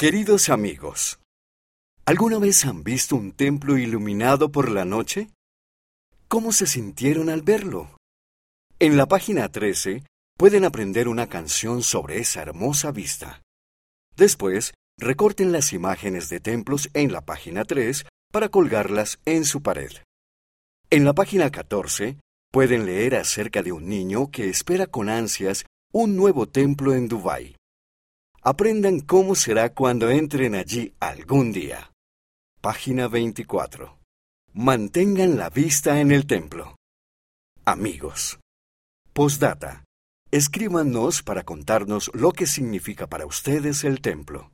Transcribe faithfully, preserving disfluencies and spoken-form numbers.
Queridos amigos, ¿alguna vez han visto un templo iluminado por la noche? ¿Cómo se sintieron al verlo? En la página trece pueden aprender una canción sobre esa hermosa vista. Después, recorten las imágenes de templos en la página tres para colgarlas en su pared. En la página catorce pueden leer acerca de un niño que espera con ansias un nuevo templo en Dubái. Aprendan cómo será cuando entren allí algún día. Página veinticuatro. Mantengan la vista en el templo. Amigos. Postdata. Escríbanos para contarnos lo que significa para ustedes el templo.